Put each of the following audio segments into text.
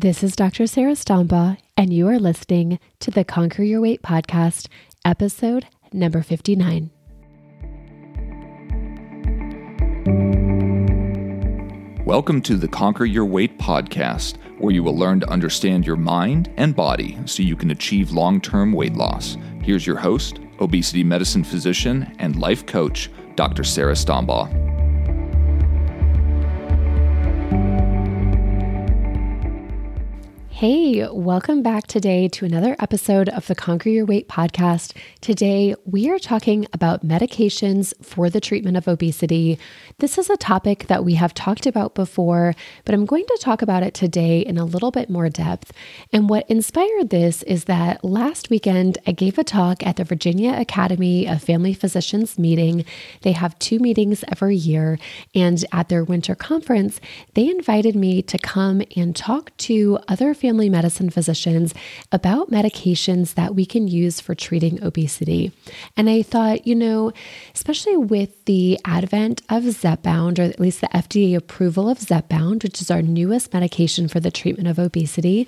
This is Dr. Sarah Stombaugh, and you are listening to the Conquer Your Weight Podcast, episode number 59. Welcome to the Conquer Your Weight Podcast, where you will learn to understand your mind and body so you can achieve long-term weight loss. Here's your host, obesity medicine physician and life coach, Dr. Sarah Stombaugh. Hey, welcome back today to another episode of the Conquer Your Weight Podcast. Today, we are talking about medications for the treatment of obesity. This is a topic that we have talked about before, but I'm going to talk about it today in a little bit more depth. And what inspired this is that last weekend, I gave a talk at the Virginia Academy of Family Physicians meeting. They have two meetings every year, and at their winter conference, they invited me to come and talk to other family medicine physicians about medications that we can use for treating obesity. And I thought, you know, especially with the advent of Zepbound, or at least the FDA approval of Zepbound, which is our newest medication for the treatment of obesity,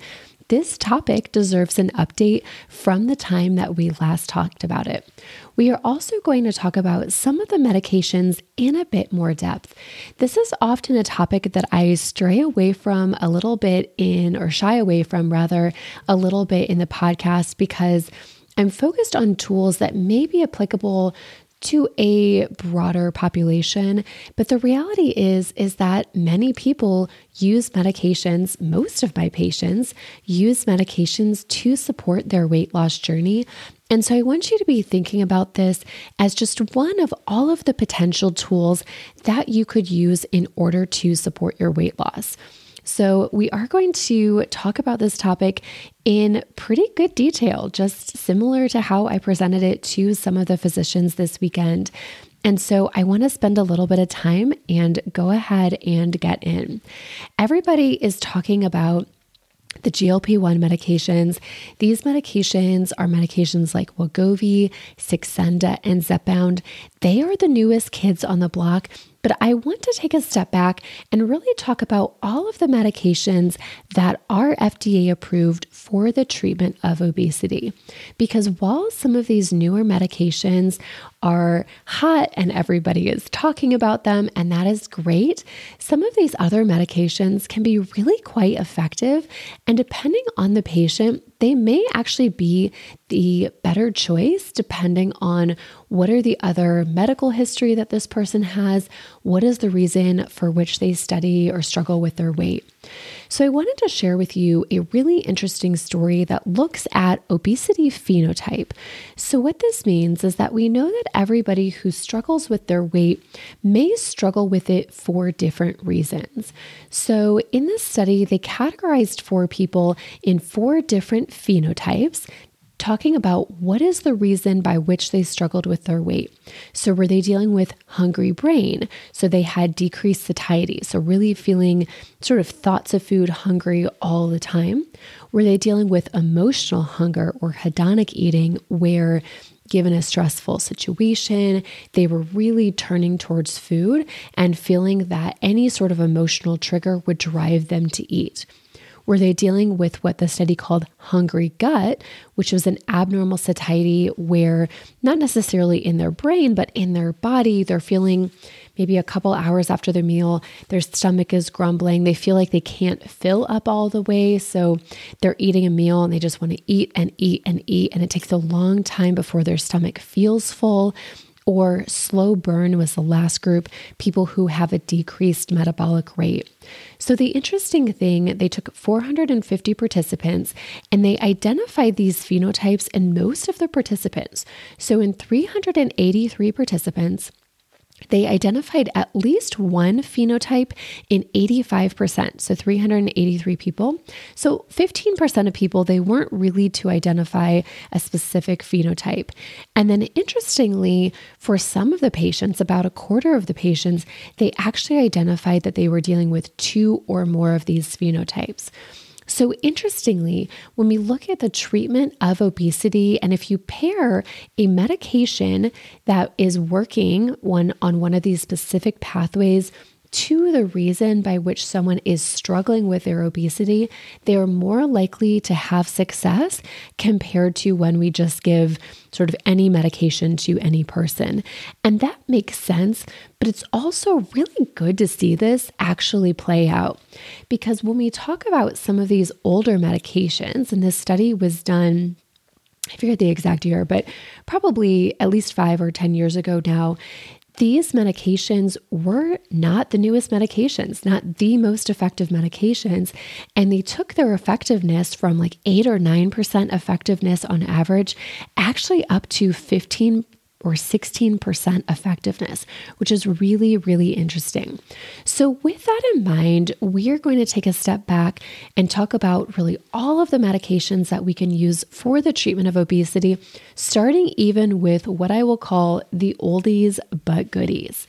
this topic deserves an update from the time that we last talked about it. We are also going to talk about some of the medications in a bit more depth. This is often a topic that I stray away from a little bit in, or shy away from rather, a little bit in the podcast because I'm focused on tools that may be applicable to a broader population. But the reality is that many people use medications, most of my patients use medications to support their weight loss journey. And so I want you to be thinking about this as just one of all of the potential tools that you could use in order to support your weight loss. So we are going to talk about this topic in pretty good detail, just similar to how I presented it to some of the physicians this weekend. And so I want to spend a little bit of time and go ahead and get in. Everybody is talking about the GLP-1 medications. These medications are medications like Wegovy, Saxenda, and Zepbound. They are the newest kids on the block, but I want to take a step back and really talk about all of the medications that are FDA approved for the treatment of obesity. Because while some of these newer medications are hot and everybody is talking about them, and that is great, some of these other medications can be really quite effective. And depending on the patient, they may actually be the better choice depending on what are the other medical history that this person has, what is the reason for which they study or struggle with their weight. So I wanted to share with you a really interesting story that looks at obesity phenotype. So what this means is that we know that everybody who struggles with their weight may struggle with it for different reasons. So in this study, they categorized 4 people in 4 different phenotypes, talking about what is the reason by which they struggled with their weight. So were they dealing with hungry brain? So they had decreased satiety, so really feeling sort of thoughts of food, hungry all the time. Were they dealing with emotional hunger or hedonic eating, where given a stressful situation, they were really turning towards food and feeling that any sort of emotional trigger would drive them to eat? Were they dealing with what the study called hungry gut, which was an abnormal satiety where not necessarily in their brain, but in their body, they're feeling maybe a couple hours after the meal, their stomach is grumbling. They feel like they can't fill up all the way. So they're eating a meal and they just want to eat and eat and eat. And it takes a long time before their stomach feels full. Or slow burn was the last group, people who have a decreased metabolic rate. So the interesting thing, they took 450 participants and they identified these phenotypes in most of the participants. So in 383 participants, they identified at least one phenotype in 85%, so 383 people. So 15% of people, they weren't really to identify a specific phenotype. And then interestingly, for some of the patients, about a quarter of the patients, they actually identified that they were dealing with 2 or more of these phenotypes. So interestingly, when we look at the treatment of obesity, and if you pair a medication that is working on one of these specific pathways to the reason by which someone is struggling with their obesity, they're more likely to have success compared to when we just give sort of any medication to any person. And that makes sense, but it's also really good to see this actually play out. Because when we talk about some of these older medications, and this study was done, I forget the exact year, but probably at least 5 or 10 years ago now, these medications were not the newest medications, not the most effective medications. And they took their effectiveness from like 8 or 9% effectiveness on average, actually up to 15% or 16% effectiveness, which is really, really interesting. So with that in mind, we are going to take a step back and talk about really all of the medications that we can use for the treatment of obesity, starting even with what I will call the oldies but goodies.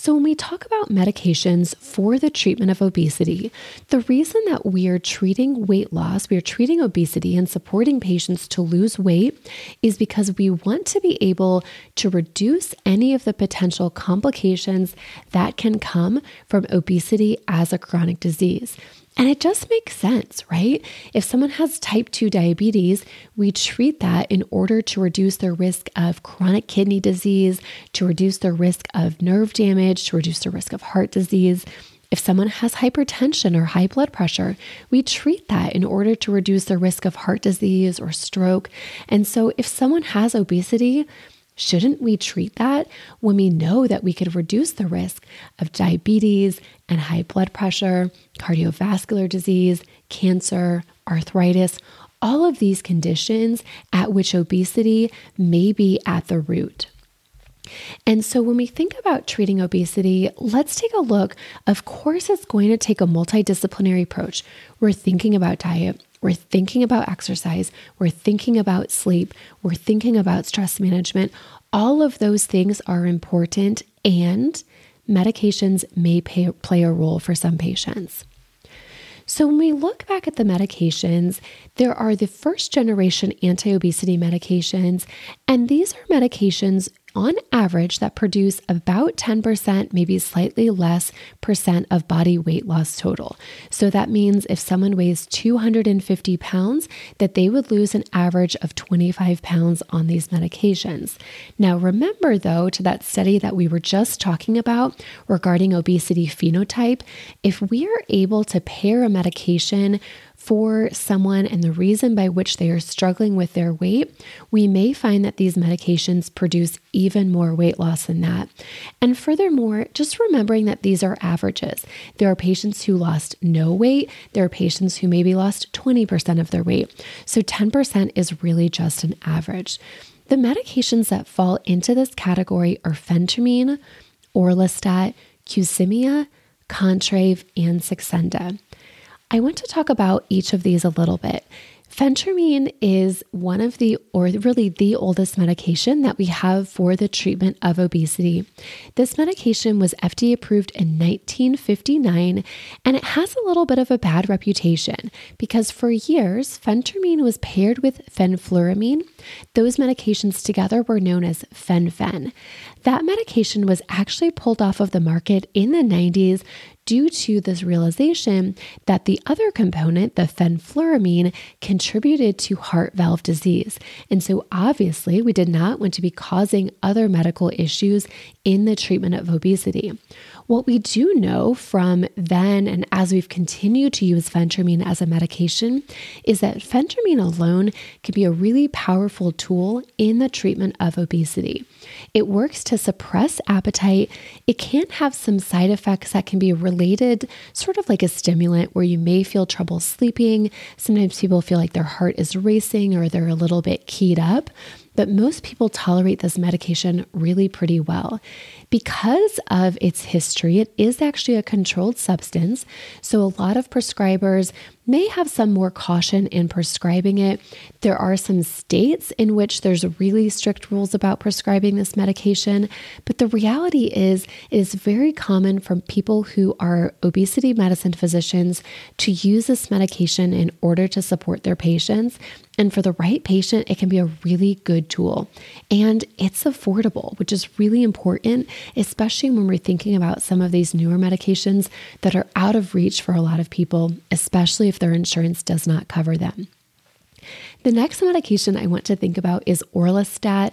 So when we talk about medications for the treatment of obesity, the reason that we are treating weight loss, we are treating obesity and supporting patients to lose weight is because we want to be able to reduce any of the potential complications that can come from obesity as a chronic disease. And it just makes sense, right? If someone has type 2 diabetes, we treat that in order to reduce their risk of chronic kidney disease, to reduce their risk of nerve damage, to reduce their risk of heart disease. If someone has hypertension or high blood pressure, we treat that in order to reduce their risk of heart disease or stroke. And so if someone has obesity, shouldn't we treat that when we know that we could reduce the risk of diabetes and high blood pressure, cardiovascular disease, cancer, arthritis, all of these conditions at which obesity may be at the root? And so when we think about treating obesity, let's take a look. Of course, it's going to take a multidisciplinary approach. We're thinking about diet. We're thinking about exercise. We're thinking about sleep. We're thinking about stress management. All of those things are important, and medications may play a role for some patients. So when we look back at the medications, there are the first generation anti-obesity medications, and these are medications on average that produce about 10%, maybe slightly less percent of body weight loss total. So that means if someone weighs 250 pounds, that they would lose an average of 25 pounds on these medications. Now, remember though, to that study that we were just talking about regarding obesity phenotype, if we are able to pair a medication for someone and the reason by which they are struggling with their weight, we may find that these medications produce even more weight loss than that. And furthermore, just remembering that these are averages. There are patients who lost no weight. There are patients who maybe lost 20% of their weight. So 10% is really just an average. The medications that fall into this category are Phentermine, Orlistat, Qsymia, Contrave, and Saxenda. I want to talk about each of these a little bit. Phentermine is one of the, or really the oldest medication that we have for the treatment of obesity. This medication was FDA approved in 1959, and it has a little bit of a bad reputation because for years, Phentermine was paired with fenfluramine. Those medications together were known as Fen-Phen. That medication was actually pulled off of the market in the 90s due to this realization that the other component, the fenfluramine, contributed to heart valve disease. And so obviously we did not want to be causing other medical issues in the treatment of obesity. What we do know from then and as we've continued to use Phentermine as a medication is that Phentermine alone can be a really powerful tool in the treatment of obesity. It works to suppress appetite. It can have some side effects that can be related, sort of like a stimulant where you may feel trouble sleeping. Sometimes people feel like their heart is racing or they're a little bit keyed up. But most people tolerate this medication really pretty well. Because of its history, it is actually a controlled substance. So a lot of prescribers may have some more caution in prescribing it. There are some states in which there's really strict rules about prescribing this medication. But the reality is it is very common for people who are obesity medicine physicians to use this medication in order to support their patients. And for the right patient, it can be a really good good tool. And it's affordable, which is really important, especially when we're thinking about some of these newer medications that are out of reach for a lot of people, especially if their insurance does not cover them. The next medication I want to think about is Orlistat.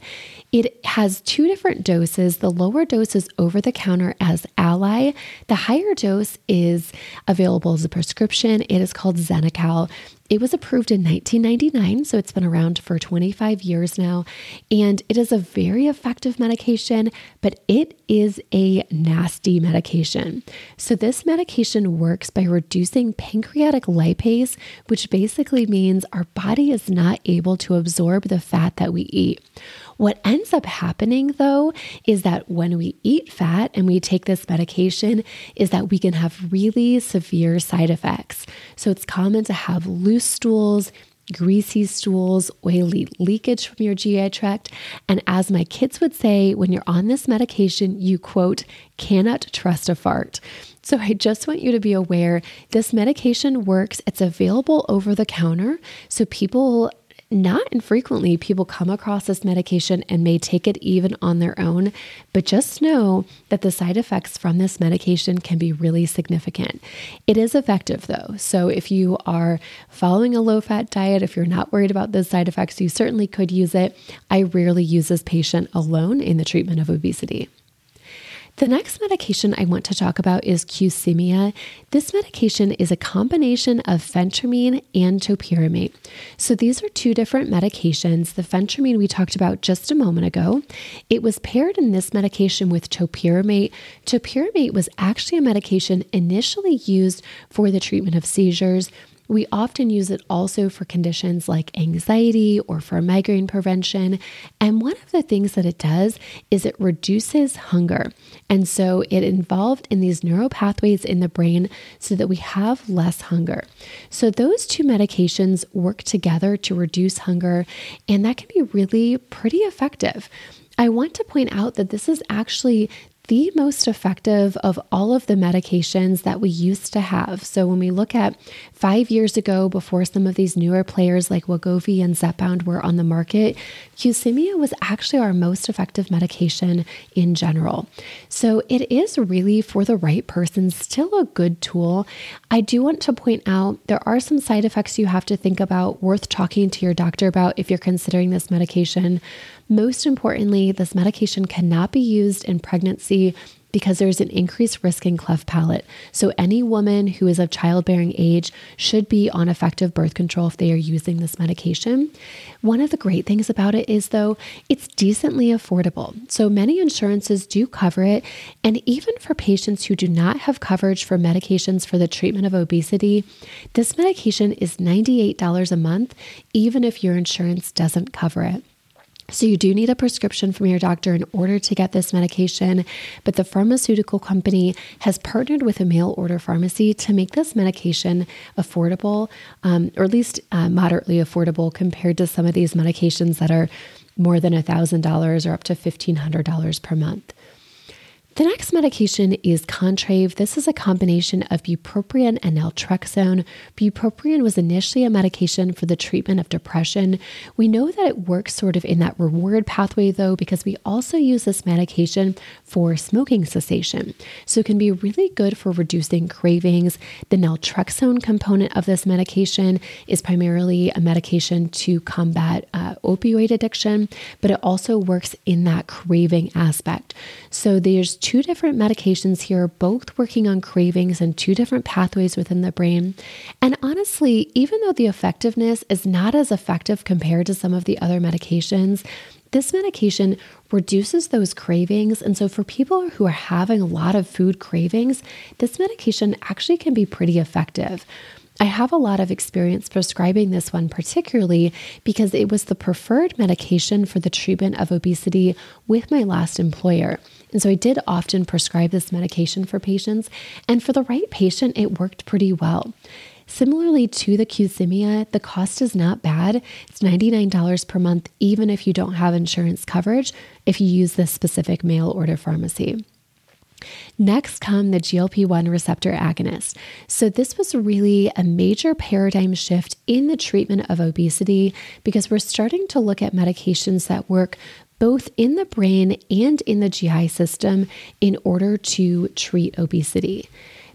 It has two different doses. The lower dose is over-the-counter as Ally. The higher dose is available as a prescription. It is called Xenical. It was approved in 1999, so it's been around for 25 years now, and it is a very effective medication, but it is a nasty medication. So this medication works by reducing pancreatic lipase, which basically means our body is not able to absorb the fat that we eat. What ends up happening though, is that when we eat fat and we take this medication is that we can have really severe side effects. So it's common to have loose stools, greasy stools, oily leakage from your GI tract. And as my kids would say, when you're on this medication, you quote, cannot trust a fart. So I just want you to be aware this medication works. It's available over the counter. So not infrequently, people come across this medication and may take it even on their own, but just know that the side effects from this medication can be really significant. It is effective though. So if you are following a low-fat diet, if you're not worried about those side effects, you certainly could use it. I rarely use this patient alone in the treatment of obesity. The next medication I want to talk about is Qsymia. This medication is a combination of Phentermine and Topiramate. So these are two different medications. The Phentermine we talked about just a moment ago. It was paired in this medication with Topiramate. Topiramate was actually a medication initially used for the treatment of seizures. We often use it also for conditions like anxiety or for migraine prevention. And one of the things that it does is it reduces hunger. And so it involved in these neural pathways in the brain so that we have less hunger. So those two medications work together to reduce hunger, and that can be really pretty effective. I want to point out that this is actually the most effective of all of the medications that we used to have. So when we look at 5 years ago, before some of these newer players like Wegovy and Zepbound were on the market, Qsymia was actually our most effective medication in general. So it is really, for the right person, still a good tool. I do want to point out there are some side effects you have to think about, worth talking to your doctor about if you're considering this medication. Most importantly, this medication cannot be used in pregnancy because there's an increased risk in cleft palate. So any woman who is of childbearing age should be on effective birth control if they are using this medication. One of the great things about it is, though, it's decently affordable. So many insurances do cover it. And even for patients who do not have coverage for medications for the treatment of obesity, this medication is $98 a month, even if your insurance doesn't cover it. So you do need a prescription from your doctor in order to get this medication, but the pharmaceutical company has partnered with a mail order pharmacy to make this medication affordable, or at least moderately affordable compared to some of these medications that are more than $1,000 or up to $1,500 per month. The next medication is Contrave. This is a combination of bupropion and naltrexone. Bupropion was initially a medication for the treatment of depression. We know that it works sort of in that reward pathway though, because we also use this medication for smoking cessation. So it can be really good for reducing cravings. The naltrexone component of this medication is primarily a medication to combat opioid addiction, but it also works in that craving aspect. So there's two different medications here, both working on cravings and two different pathways within the brain. And honestly, even though the effectiveness is not as effective compared to some of the other medications, this medication reduces those cravings. And so for people who are having a lot of food cravings, this medication actually can be pretty effective. I have a lot of experience prescribing this one, particularly because it was the preferred medication for the treatment of obesity with my last employer. And so I did often prescribe this medication for patients, and for the right patient, it worked pretty well. Similarly to the Qsymia, the cost is not bad. It's $99 per month, even if you don't have insurance coverage, if you use this specific mail order pharmacy. Next come the GLP-1 receptor agonist. So this was really a major paradigm shift in the treatment of obesity because we're starting to look at medications that work both in the brain and in the GI system in order to treat obesity.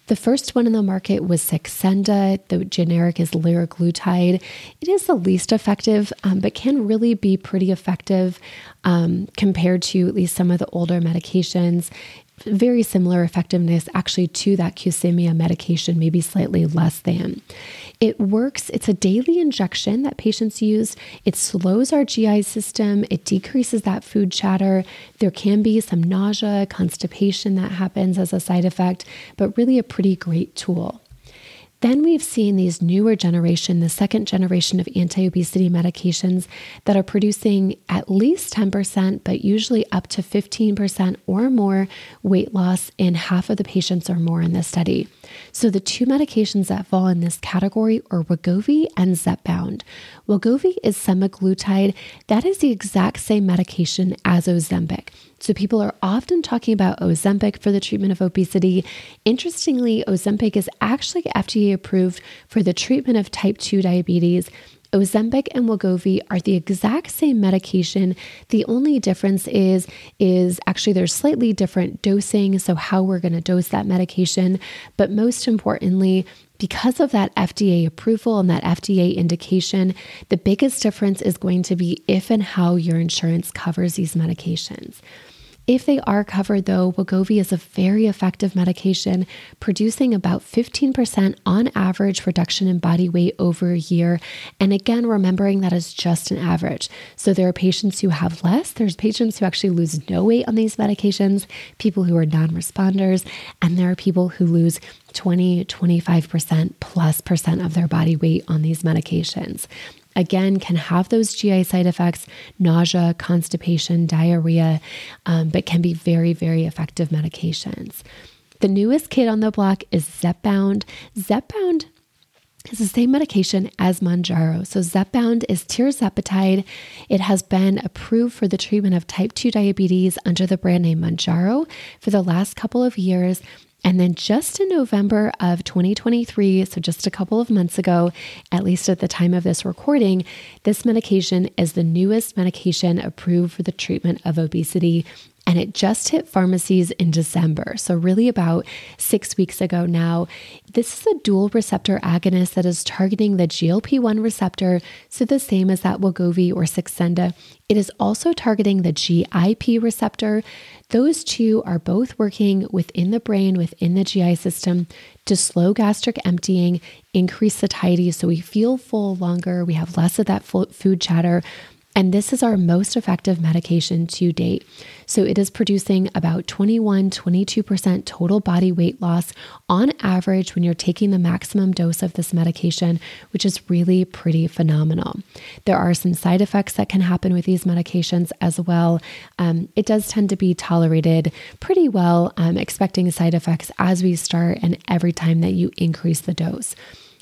The first one in the market was Saxenda. The generic is Liraglutide. It is the least effective, but can really be pretty effective compared to at least some of the older medications. Very similar effectiveness actually to that Qsymia medication, maybe slightly less than. It works. It's a daily injection that patients use. It slows our GI system. It decreases that food chatter. There can be some nausea, constipation that happens as a side effect, but really a pretty great tool. Then we've seen these newer generation, the second generation of anti-obesity medications that are producing at least 10%, but usually up to 15% or more weight loss in half of the patients or more in this study. So the two medications that fall in this category are Wegovy and Zepbound. Wegovy is semaglutide. That is the exact same medication as Ozempic. So people are often talking about Ozempic for the treatment of obesity. Interestingly, Ozempic is actually FDA approved for the treatment of type 2 diabetes. Ozempic and Wegovy are the exact same medication. The only difference is actually there's slightly different dosing, so how we're going to dose that medication. But most importantly, because of that FDA approval and that FDA indication, the biggest difference is going to be if and how your insurance covers these medications. If they are covered, though, Wegovy is a very effective medication, producing about 15% on average reduction in body weight over a year. And again, remembering that is just an average. So there are patients who have less. There's patients who actually lose no weight on these medications, people who are non-responders, and there are people who lose 20, 25% plus percent of their body weight on these medications. Again, can have those GI side effects, nausea, constipation, diarrhea, but can be very, very effective medications. The newest kid on the block is Zepbound. Zepbound is the same medication as Mounjaro. So Zepbound is tirzepatide. It has been approved for the treatment of type 2 diabetes under the brand name Mounjaro for the last couple of years. And then just in November of 2023, so just a couple of months ago, at least at the time of this recording, this medication is the newest medication approved for the treatment of obesity. And it just hit pharmacies in December, so really about 6 weeks ago now. This is a dual receptor agonist that is targeting the GLP-1 receptor, so the same as that Wegovy or Saxenda. It is also targeting the GIP receptor. Those two are both working within the brain, within the GI system, to slow gastric emptying, increase satiety, so we feel full longer, we have less of that food chatter. And this is our most effective medication to date. So it is producing about 22% total body weight loss on average when you're taking the maximum dose of this medication, which is really pretty phenomenal. There are some side effects that can happen with these medications as well. It does tend to be tolerated pretty well. I'm expecting side effects as we start and every time that you increase the dose.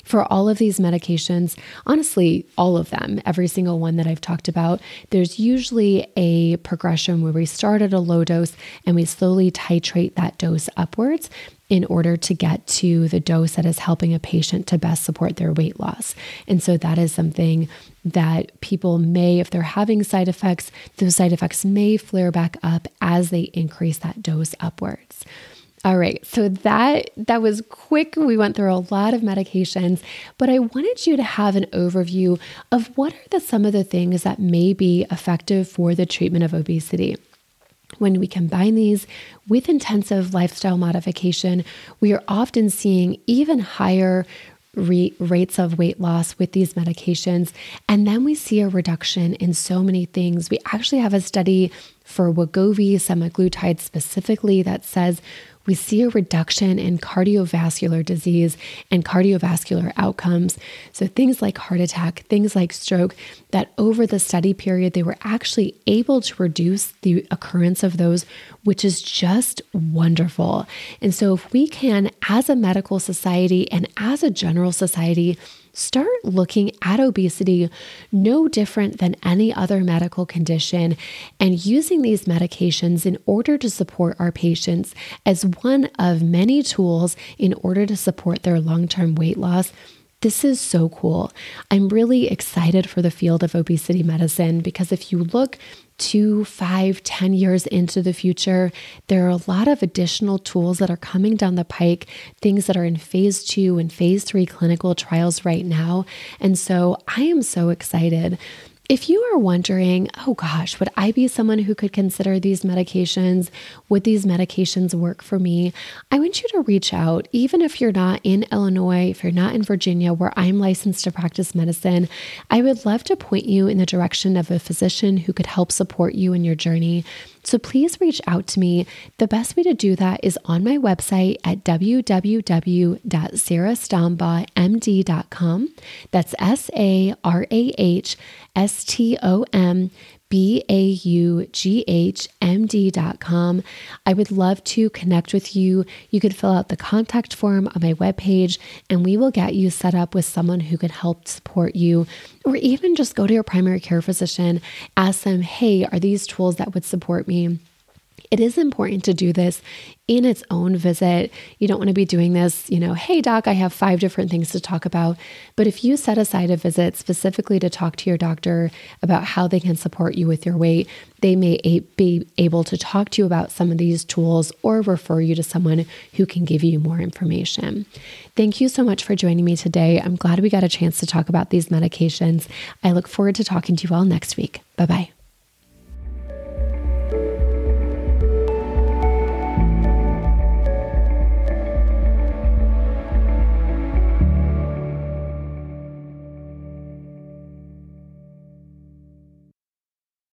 For all of these medications, honestly, all of them, every single one that I've talked about, there's usually a progression where we start at a low dose and we slowly titrate that dose upwards in order to get to the dose that is helping a patient to best support their weight loss. And so that is something that people may, if they're having side effects, those side effects may flare back up as they increase that dose upwards. All right, so that was quick. We went through a lot of medications, but I wanted you to have an overview of what are some of the things that may be effective for the treatment of obesity. When we combine these with intensive lifestyle modification, we are often seeing even higher rates of weight loss with these medications. And then we see a reduction in so many things. We actually have a study for Wegovy, semaglutide specifically, that says we see a reduction in cardiovascular disease and cardiovascular outcomes. So things like heart attack, things like stroke, that over the study period, they were actually able to reduce the occurrence of those, which is just wonderful. And so if we can, as a medical society and as a general society, start looking at obesity no different than any other medical condition and using these medications in order to support our patients as one of many tools in order to support their long-term weight loss. This is so cool. I'm really excited for the field of obesity medicine because if you look 2, 5, 10 years into the future, there are a lot of additional tools that are coming down the pike, things that are in phase 2 and phase 3 clinical trials right now. And so I am so excited. If you are wondering, oh gosh, would I be someone who could consider these medications? Would these medications work for me? I want you to reach out, even if you're not in Illinois, if you're not in Virginia, where I'm licensed to practice medicine, I would love to point you in the direction of a physician who could help support you in your journey. So please reach out to me. The best way to do that is on my website at www.sarahstombaughmd.com. That's SARAHSTOMBAUGHMD.com. I would love to connect with you. You could fill out the contact form on my webpage and we will get you set up with someone who can help support you, or even just go to your primary care physician, ask them, hey, are these tools that would support me? It is important to do this in its own visit. You don't want to be doing this, hey doc, I have 5 different things to talk about. But if you set aside a visit specifically to talk to your doctor about how they can support you with your weight, they may be able to talk to you about some of these tools or refer you to someone who can give you more information. Thank you so much for joining me today. I'm glad we got a chance to talk about these medications. I look forward to talking to you all next week. Bye-bye.